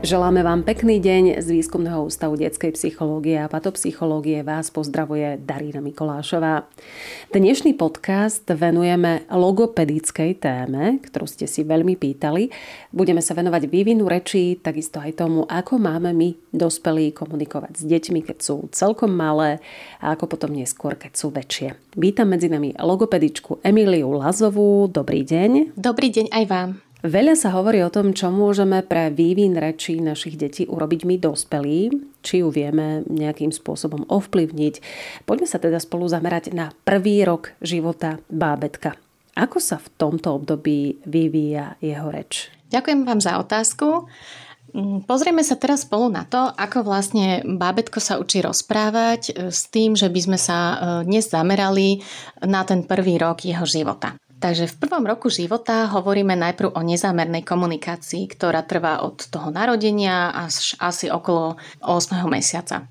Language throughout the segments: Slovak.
Želáme vám pekný deň. Z Výskumného ústavu detskej psychológie a patopsychológie vás pozdravuje Darina Mikolášová. Dnešný podcast venujeme logopedickej téme, ktorú ste si veľmi pýtali. Budeme sa venovať vývinu rečí, takisto aj tomu, ako máme my dospelí komunikovať s deťmi, keď sú celkom malé a ako potom neskôr, keď sú väčšie. Vítam medzi nami logopedičku Emíliu Lazovú. Dobrý deň. Dobrý deň aj vám. Veľa sa hovorí o tom, čo môžeme pre vývin rečí našich detí urobiť my dospelí, či ju vieme nejakým spôsobom ovplyvniť. Poďme sa teda spolu zamerať na prvý rok života bábätka. Ako sa v tomto období vyvíja jeho reč? Ďakujem vám za otázku. Pozrieme sa teraz spolu na to, ako vlastne bábätko sa učí rozprávať, s tým, že by sme sa dnes zamerali na ten prvý rok jeho života. Takže v prvom roku života hovoríme najprv o nezámernej komunikácii, ktorá trvá od toho narodenia až asi okolo 8. mesiaca.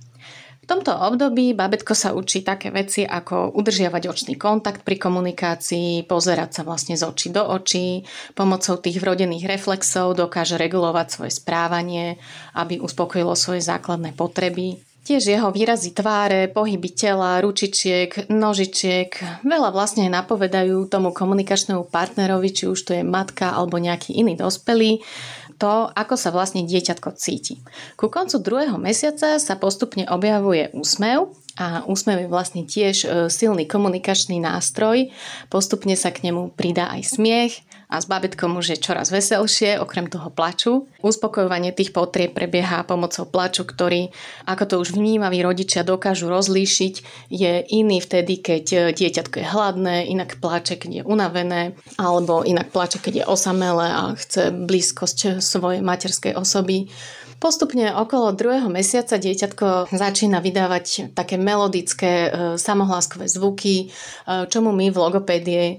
V tomto období bábätko sa učí také veci ako udržiavať očný kontakt pri komunikácii, pozerať sa vlastne z očí do očí, pomocou tých vrodených reflexov dokáže regulovať svoje správanie, aby uspokojilo svoje základné potreby. Tiež jeho výrazy tváre, pohyby tela, ručičiek, nožičiek veľa vlastne napovedajú tomu komunikačnému partnerovi, či už to je matka alebo nejaký iný dospelý, to, ako sa vlastne dieťatko cíti. Ku koncu 2. mesiaca sa postupne objavuje úsmev a úsmev je vlastne tiež silný komunikačný nástroj. Postupne sa k nemu pridá aj smiech a s bábätkom už je čoraz veselšie, okrem toho plaču. Uspokojovanie tých potrieb prebieha pomocou plaču, ktorý, ako to už vnímaví rodičia dokážu rozlíšiť, je iný vtedy, keď dieťatko je hladné, inak plače, keď je unavené, alebo inak plače, keď je osamelé a chce blízkosť svojej materskej osoby. Postupne okolo 2. mesiaca dieťatko začína vydávať také melodické samohláskové zvuky, čomu my v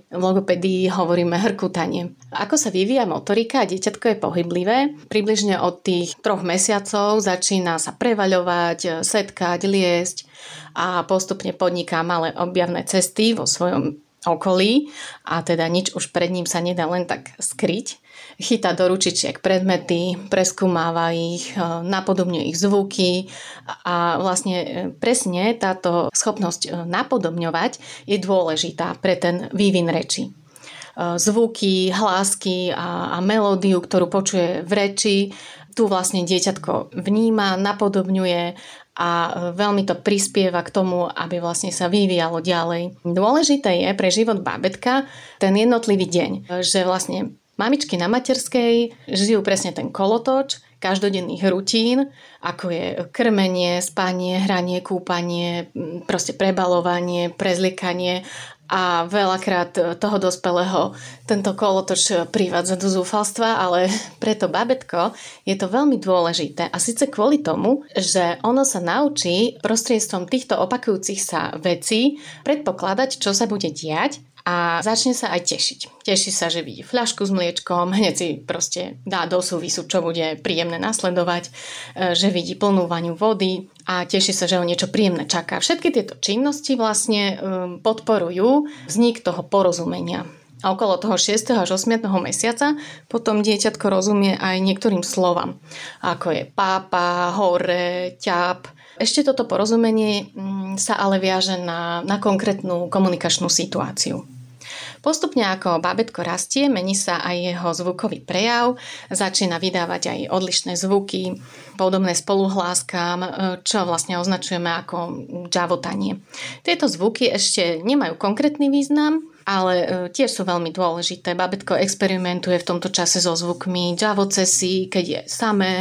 logopédii hovoríme hrkutanie. Ako sa vyvíja motorika, dieťatko je pohyblivé. Približne od tých 3 mesiacov začína sa prevaľovať, setkať, liesť a postupne podniká malé objavné cesty vo svojom okolí a teda nič už pred ním sa nedá len tak skryť. Chytá do ručičiek predmety, preskúmáva ich, napodobňuje ich zvuky a vlastne presne táto schopnosť napodobňovať je dôležitá pre ten vývin reči. Zvuky, hlásky a melódiu, ktorú počuje v reči, tu vlastne dieťatko vníma, napodobňuje a veľmi to prispieva k tomu, aby vlastne sa vyvíjalo ďalej. Dôležité je pre život bábätka ten jednotlivý deň, že vlastne mamičky na materskej žijú presne ten kolotoč každodenných rutín, ako je krmenie, spanie, hranie, kúpanie, proste prebalovanie, prezliekanie a veľakrát toho dospelého tento kolotoč privádza do zúfalstva, ale pre to bábätko je to veľmi dôležité a síce kvôli tomu, že ono sa naučí prostredstvom týchto opakujúcich sa vecí predpokladať, čo sa bude diať. A začne sa aj tešiť. Teší sa, že vidí fľašku s mliečkom, hneď si proste dá do súvisu, čo bude príjemné nasledovať, že vidí plnú vaňu vody a teší sa, že ho niečo príjemné čaká. Všetky tieto činnosti vlastne podporujú vznik toho porozumenia. A okolo toho 6. až 8. mesiaca potom dieťatko rozumie aj niektorým slovám, ako je pápa, hore, ťap. Ešte toto porozumenie sa ale viaže na konkrétnu komunikačnú situáciu. Postupne ako bábätko rastie, mení sa aj jeho zvukový prejav, začína vydávať aj odlišné zvuky, podobné spoluhláskam, čo vlastne označujeme ako džavotanie. Tieto zvuky ešte nemajú konkrétny význam, ale tiež sú veľmi dôležité. Bábätko experimentuje v tomto čase so zvukmi, džavoce si, keď je samé,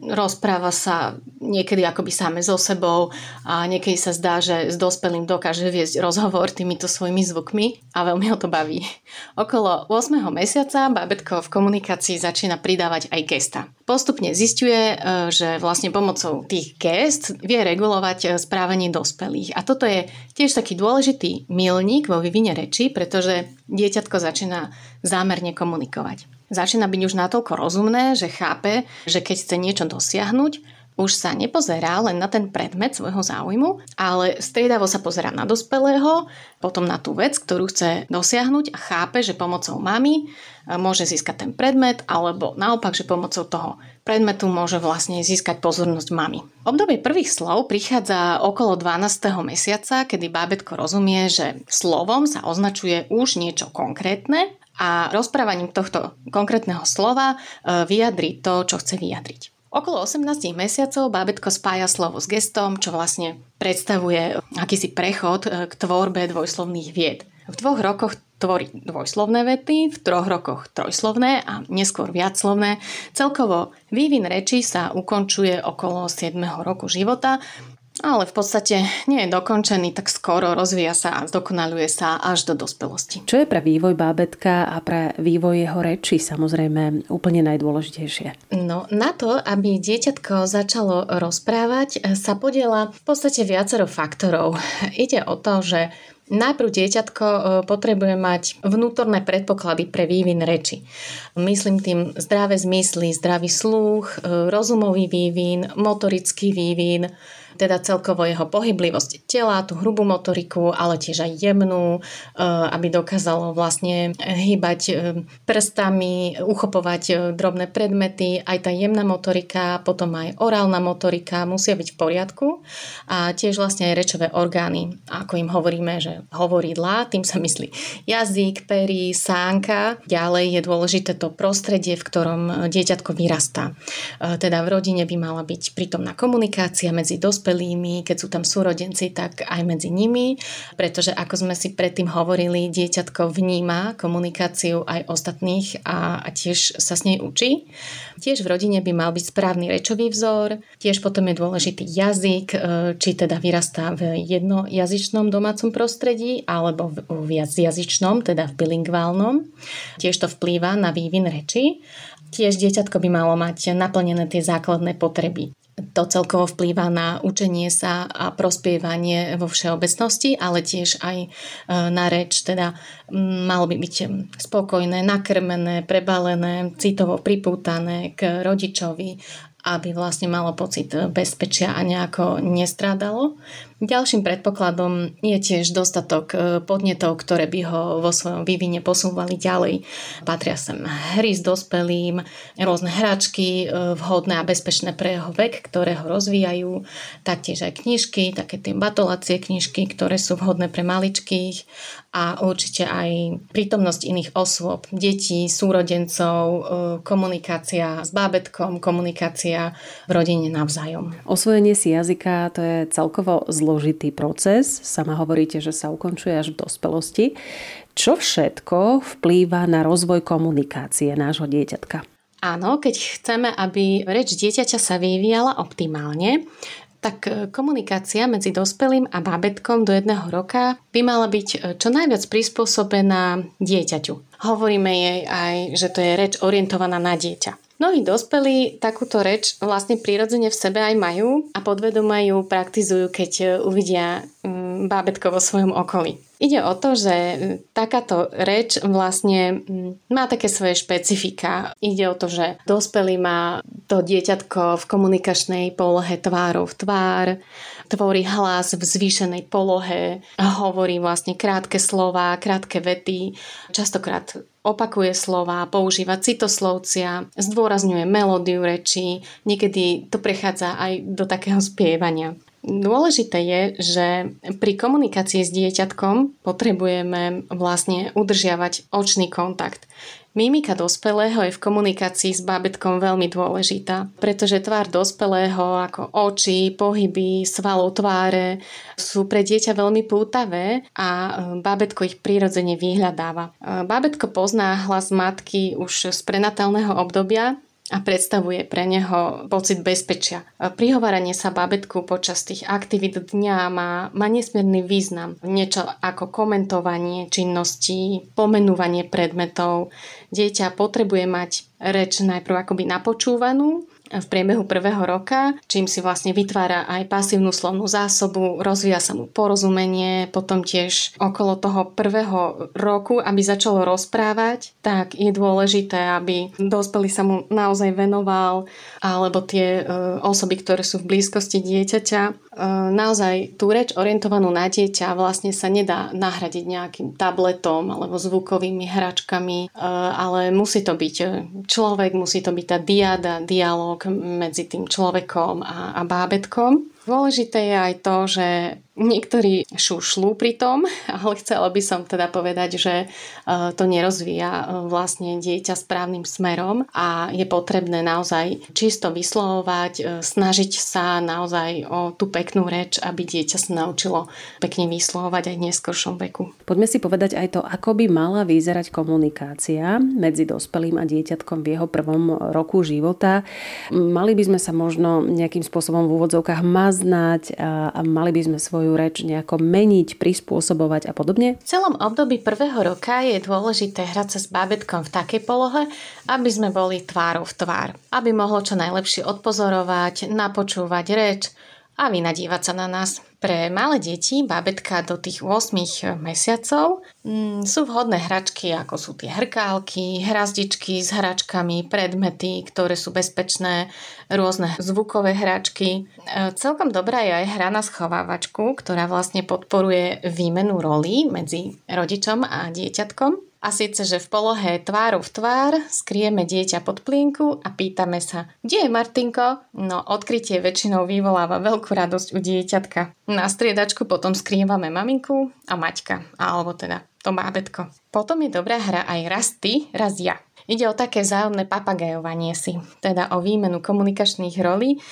rozpráva sa niekedy akoby samé so sebou a niekedy sa zdá, že s dospelým dokáže viesť rozhovor týmito svojimi zvukmi a veľmi ho to baví. Okolo 8. mesiaca bábätko v komunikácii začína pridávať aj gesta. Postupne zisťuje, že vlastne pomocou tých gest vie regulovať správanie dospelých. A toto je tiež taký dôležitý milník vo vývine reči, pretože dieťatko začína zámerne komunikovať. Začína byť už natoľko rozumné, že chápe, že keď chce niečo dosiahnuť, už sa nepozerá len na ten predmet svojho záujmu, ale striedavo sa pozerá na dospelého, potom na tú vec, ktorú chce dosiahnuť a chápe, že pomocou mami môže získať ten predmet, alebo naopak, že pomocou toho predmetu môže vlastne získať pozornosť mami. Obdobie prvých slov prichádza okolo 12. mesiaca, kedy bábätko rozumie, že slovom sa označuje už niečo konkrétne a rozprávaním tohto konkrétneho slova vyjadri to, čo chce vyjadriť. Okolo 18 mesiacov bábätko spája slovo s gestom, čo vlastne predstavuje akýsi prechod k tvorbe dvojslovných vied. V 2 rokoch tvorí dvojslovné vety, v 3 rokoch trojslovné a neskôr viacslovné. Celkovo vývin reči sa ukončuje okolo 7. roku života, ale v podstate nie je dokončený, tak skoro rozvíja sa a zdokonaluje sa až do dospelosti. Čo je pre vývoj bábätka a pre vývoj jeho reči samozrejme úplne najdôležitejšie? No, na to, aby dieťatko začalo rozprávať, sa podieľa v podstate viacero faktorov. Ide o to, že najprv dieťatko potrebuje mať vnútorné predpoklady pre vývin reči. Myslím tým zdravé zmysly, zdravý sluch, rozumový vývin, motorický vývin, teda celkovo jeho pohyblivosť tela, tú hrubú motoriku, ale tiež aj jemnú, aby dokázalo vlastne hýbať prstami, uchopovať drobné predmety, aj tá jemná motorika, potom aj orálna motorika musia byť v poriadku a tiež vlastne aj rečové orgány, ako im hovoríme, že hovoridlá, tým sa myslí jazyk, pery, sánka. Ďalej je dôležité to prostredie, v ktorom dieťatko vyrastá. Teda v rodine by mala byť prítomná komunikácia medzi dospelými, keď sú tam súrodenci, tak aj medzi nimi, pretože ako sme si predtým hovorili, dieťatko vníma komunikáciu aj ostatných a tiež sa s nej učí. Tiež v rodine by mal byť správny rečový vzor, tiež potom je dôležitý jazyk, či teda vyrastá v jednojazyčnom domácom prostredí alebo v viacjazyčnom, teda v bilingválnom. Tiež to vplýva na vývin reči. Tiež dieťatko by malo mať naplnené tie základné potreby. To celkovo vplýva na učenie sa a prospievanie vo všeobecnosti, ale tiež aj na reč. Teda malo by byť spokojné, nakrmené, prebalené, citovo pripútané k rodičovi, aby vlastne malo pocit bezpečia a nejako nestrádalo. Ďalším predpokladom je tiež dostatok podnetov, ktoré by ho vo svojom vývine posúvali ďalej. Patria sem hry s dospelým, rôzne hračky, vhodné a bezpečné pre jeho vek, ktoré ho rozvíjajú, taktiež aj knižky, také tie batolacie knižky, ktoré sú vhodné pre maličkých a určite aj prítomnosť iných osôb, detí, súrodencov, komunikácia s bábätkom, komunikácia v rodine navzájom. Osvojenie si jazyka, to je celkovo zložitý proces. Sama hovoríte, že sa ukončuje až v dospelosti. Čo všetko vplýva na rozvoj komunikácie nášho dieťatka? Áno, keď chceme, aby reč dieťaťa sa vyvíjala optimálne, tak komunikácia medzi dospelým a bábätkom do 1 roka by mala byť čo najviac prispôsobená dieťaťu. Hovoríme jej aj, že to je reč orientovaná na dieťa. Mnohí dospelí takúto reč vlastne prirodzene v sebe aj majú a podvedome ju praktizujú, keď uvidia bábätko vo svojom okolí. Ide o to, že takáto reč vlastne má také svoje špecifika. Ide o to, že dospelý má to dieťatko v komunikačnej polohe tvárou v tvár, tvorí hlas v zvýšenej polohe, hovorí vlastne krátke slová, krátke vety, častokrát opakuje slova, používa citoslovcia, zdôrazňuje melódiu reči, niekedy to prechádza aj do takého spievania. Dôležité je, že pri komunikácii s dieťatkom potrebujeme vlastne udržiavať očný kontakt. Mimika dospelého je v komunikácii s bábätkom veľmi dôležitá, pretože tvár dospelého ako oči, pohyby, svalov tváre sú pre dieťa veľmi pútavé a bábätko ich prirodzene vyhľadáva. Bábätko pozná hlas matky už z prenatálneho obdobia a predstavuje pre neho pocit bezpečia. Prihováranie sa bábätku počas tých aktivít dňa má nesmierny význam. Niečo ako komentovanie činností, pomenúvanie predmetov. Dieťa potrebuje mať reč najprv akoby napočúvanú, v priebehu prvého roka, čím si vlastne vytvára aj pasívnu slovnú zásobu, rozvíja sa mu porozumenie, potom tiež okolo toho prvého roku, aby začalo rozprávať, tak je dôležité, aby dospelý sa mu naozaj venoval, alebo tie osoby, ktoré sú v blízkosti dieťaťa. Naozaj tú reč orientovanú na dieťa vlastne sa nedá nahradiť nejakým tabletom alebo zvukovými hračkami, ale musí to byť človek, musí to byť tá diáda, dialóg medzi tým človekom a bábätkom. Dôležité je aj to, že niektorí šušľú pri tom, ale chcela by som teda povedať, že to nerozvíja vlastne dieťa správnym smerom a je potrebné naozaj čisto vyslovovať, snažiť sa naozaj o tú peknú reč, aby dieťa sa naučilo pekne vyslovovať aj v neskoršom veku. Poďme si povedať aj to, ako by mala vyzerať komunikácia medzi dospelým a dieťatkom v jeho prvom roku života. Mali by sme sa možno nejakým spôsobom v úvodzovkách znať a mali by sme svoju reč nejako meniť, prispôsobovať a podobne? V celom období prvého roka je dôležité hrať sa s bábätkom v takej polohe, aby sme boli tvárou v tvár. Aby mohlo čo najlepšie odpozorovať, napočúvať reč a vynadívať sa na nás. Pre malé deti, bábätka do tých 8 mesiacov, sú vhodné hračky, ako sú tie hrkálky, hrazdičky s hračkami, predmety, ktoré sú bezpečné, rôzne zvukové hračky. Celkom dobrá je aj hra na schovávačku, ktorá vlastne podporuje výmenu rolí medzi rodičom a dieťatkom. A síce, že v polohe tvárou v tvár skrieme dieťa pod plienku a pýtame sa, kde je Martinko? No, odkrytie väčšinou vyvoláva veľkú radosť u dieťatka. Na striedačku potom skrievame maminku a Maťka, alebo teda to bábätko. Potom je dobrá hra aj raz ty, raz ja. Ide o také vzájomné papagajovanie si, teda o výmenu komunikačných rolí.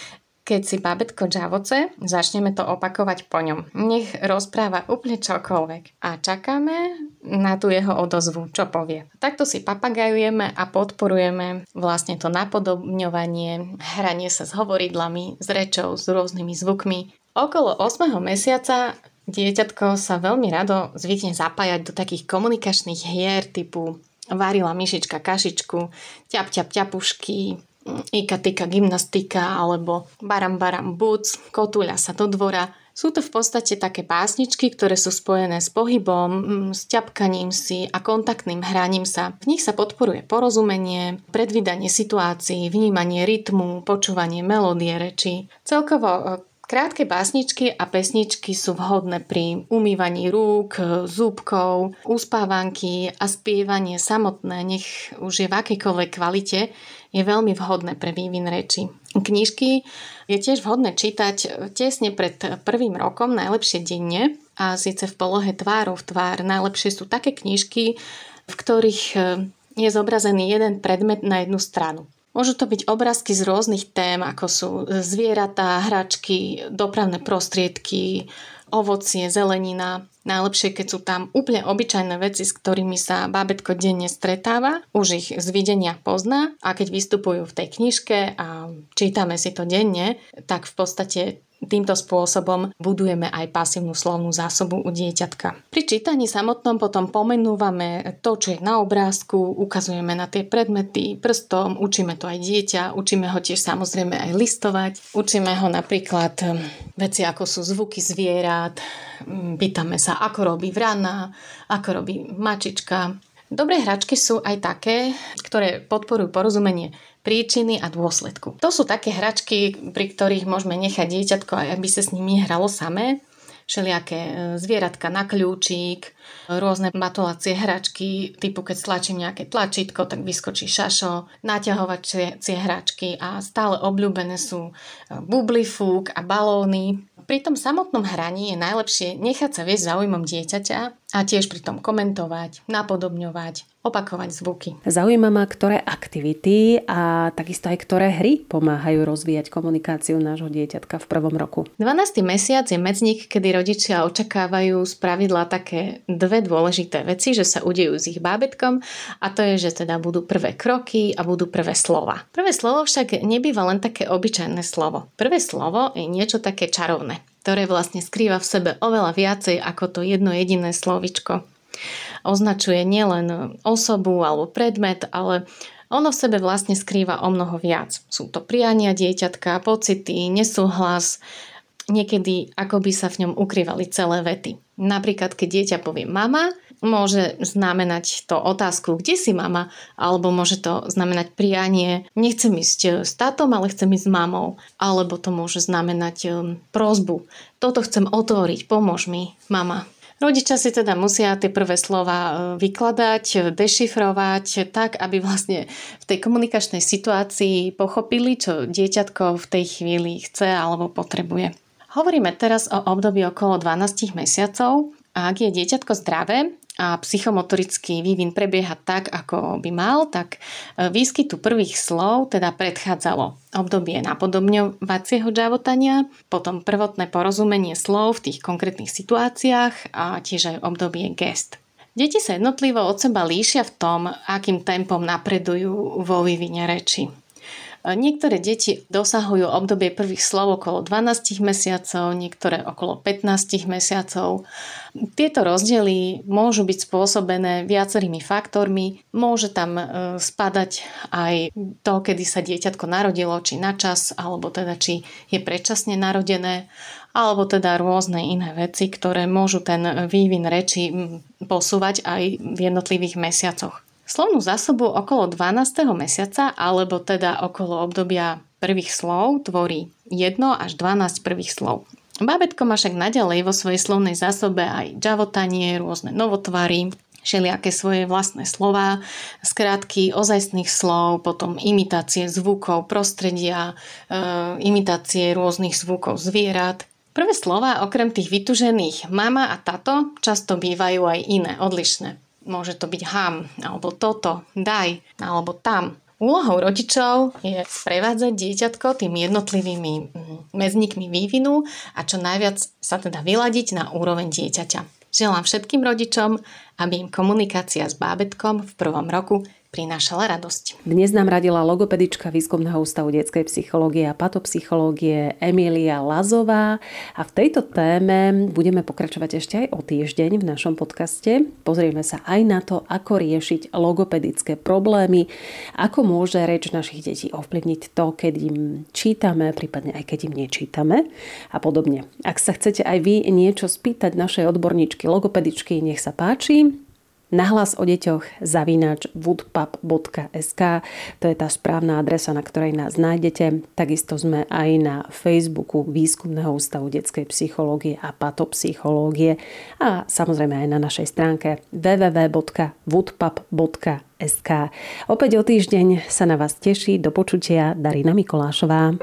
Keď si bábätko žavoce, začneme to opakovať po ňom. Nech rozpráva úplne čokoľvek. A čakáme na tú jeho odozvu, čo povie. Takto si papagajujeme a podporujeme vlastne to napodobňovanie, hranie sa s hovoridlami, s rečou, s rôznymi zvukmi. Okolo 8. mesiaca dieťatko sa veľmi rado zvykne zapájať do takých komunikačných hier typu varila myšička kašičku, ťap ťap ťapušky, ikatika, gymnastika alebo baram baram buc, kotúľa sa do dvora. Sú to v podstate také básničky, ktoré sú spojené s pohybom, s ťapkaním si a kontaktným hraním sa. V nich sa podporuje porozumenie, predvídanie situácií, vnímanie rytmu, počúvanie melódie reči. Celkovo krátke básničky a pesničky sú vhodné pri umývaní rúk, zúbkov, uspávanky a spievanie samotné, nech už je v akejkoľvek kvalite, je veľmi vhodné pre vývin reči. Knižky je tiež vhodné čítať tesne pred prvým rokom, najlepšie denne, a síce v polohe tvárou v tvár. Najlepšie sú také knižky, v ktorých je zobrazený jeden predmet na jednu stranu. Môžu to byť obrázky z rôznych tém, ako sú zvieratá, hračky, dopravné prostriedky, ovocie, zelenina. Najlepšie, keď sú tam úplne obyčajné veci, s ktorými sa bábätko denne stretáva, už ich z videnia pozná a keď vystupujú v tej knižke a čítame si to denne, tak v podstate týmto spôsobom budujeme aj pasívnu slovnú zásobu u dieťatka. Pri čítaní samotnom potom pomenúvame to, čo je na obrázku, ukazujeme na tie predmety prstom, učíme to aj dieťa, učíme ho tiež samozrejme aj listovať, učíme ho napríklad veci ako sú zvuky zvierat, pýtame sa, ako robí vrana, ako robí mačička. Dobré hračky sú aj také, ktoré podporujú porozumenie príčiny a dôsledku. To sú také hračky, pri ktorých môžeme nechať dieťatko, aby sa s nimi hralo samé. Všelijaké zvieratka na kľúčik, rôzne matulacie hračky, typu keď stlačím nejaké tlačítko, tak vyskočí šašo, naťahovacie hračky a stále obľúbené sú bublifúk a balóny. Pri tom samotnom hraní je najlepšie nechať sa viesť záujmom dieťaťa a tiež pri tom komentovať, napodobňovať, opakovať zvuky. Zaujíma ma, ktoré aktivity a takisto aj ktoré hry pomáhajú rozvíjať komunikáciu nášho dieťatka v prvom roku. 12. mesiac je medzník, kedy rodičia očakávajú spravidla také dve dôležité veci, že sa udejú s ich bábätkom a to je, že teda budú prvé kroky a budú prvé slova. Prvé slovo však nebýva len také obyčajné slovo. Prvé slovo je niečo také čarovné, ktoré vlastne skrýva v sebe oveľa viacej ako to jedno jediné slovíčko. Označuje nielen osobu alebo predmet, ale ono v sebe vlastne skrýva o mnoho viac. Sú to priania dieťatka, pocity, nesúhlas, niekedy ako by sa v ňom ukrývali celé vety. Napríklad, keď dieťa povie mama, môže znamenať to otázku, kde si mama, alebo môže to znamenať prianie, nechcem ísť s tátom, ale chcem ísť s mamou, alebo to môže znamenať prosbu, toto chcem otvoriť, pomôž mi, mama. Rodičia si teda musia tie prvé slova vykladať, dešifrovať tak, aby vlastne v tej komunikačnej situácii pochopili, čo dieťatko v tej chvíli chce alebo potrebuje. Hovoríme teraz o období okolo 12 mesiacov a ak je dieťatko zdravé a psychomotorický vývin prebieha tak, ako by mal, tak výskytu prvých slov teda predchádzalo obdobie napodobňovacieho žavotania, potom prvotné porozumenie slov v tých konkrétnych situáciách a tiež aj obdobie gest. Deti sa jednotlivo od seba líšia v tom, akým tempom napredujú vo vývine reči. Niektoré deti dosahujú obdobie prvých slov okolo 12 mesiacov, niektoré okolo 15 mesiacov. Tieto rozdiely môžu byť spôsobené viacerými faktormi. Môže tam spadať aj to, kedy sa dieťatko narodilo, či na čas, alebo teda či je predčasne narodené, alebo teda rôzne iné veci, ktoré môžu ten vývin reči posúvať aj v jednotlivých mesiacoch. Slovnú zásobu okolo 12. mesiaca, alebo teda okolo obdobia prvých slov, tvorí 1 až 12 prvých slov. Bábätko má však naďalej vo svojej slovnej zásobe aj žavotanie, rôzne novotvary, všelijaké svoje vlastné slová, skrátky ozajstných slov, potom imitácie zvukov prostredia, imitácie rôznych zvukov zvierat. Prvé slová okrem tých vytužených mama a tato často bývajú aj iné, odlišné. Môže to byť ham, alebo toto, daj, alebo tam. Úlohou rodičov je sprevádzať dieťatko tým jednotlivými medzníkmi vývinu a čo najviac sa teda vyladiť na úroveň dieťaťa. Želám všetkým rodičom, aby im komunikácia s bábätkom v prvom roku prinášala radosť. Dnes nám radila logopedička Výskumného ústavu detskej psychológie a patopsychológie Emília Lazová a v tejto téme budeme pokračovať ešte aj o týždeň v našom podcaste. Pozrieme sa aj na to, ako riešiť logopedické problémy, ako môže reč našich detí ovplyvniť to, keď im čítame, prípadne aj keď im nečítame a podobne. Ak sa chcete aj vy niečo spýtať našej odborníčky logopedičky, nech sa páči. Nahlas o deťoch @ woodpap.sk, to je tá správna adresa, na ktorej nás nájdete. Takisto sme aj na Facebooku Výskumného ústavu detskej psychológie a patopsychológie a samozrejme aj na našej stránke www.woodpap.sk. Opäť o týždeň sa na vás teší. Do počutia, Darina Mikolášová.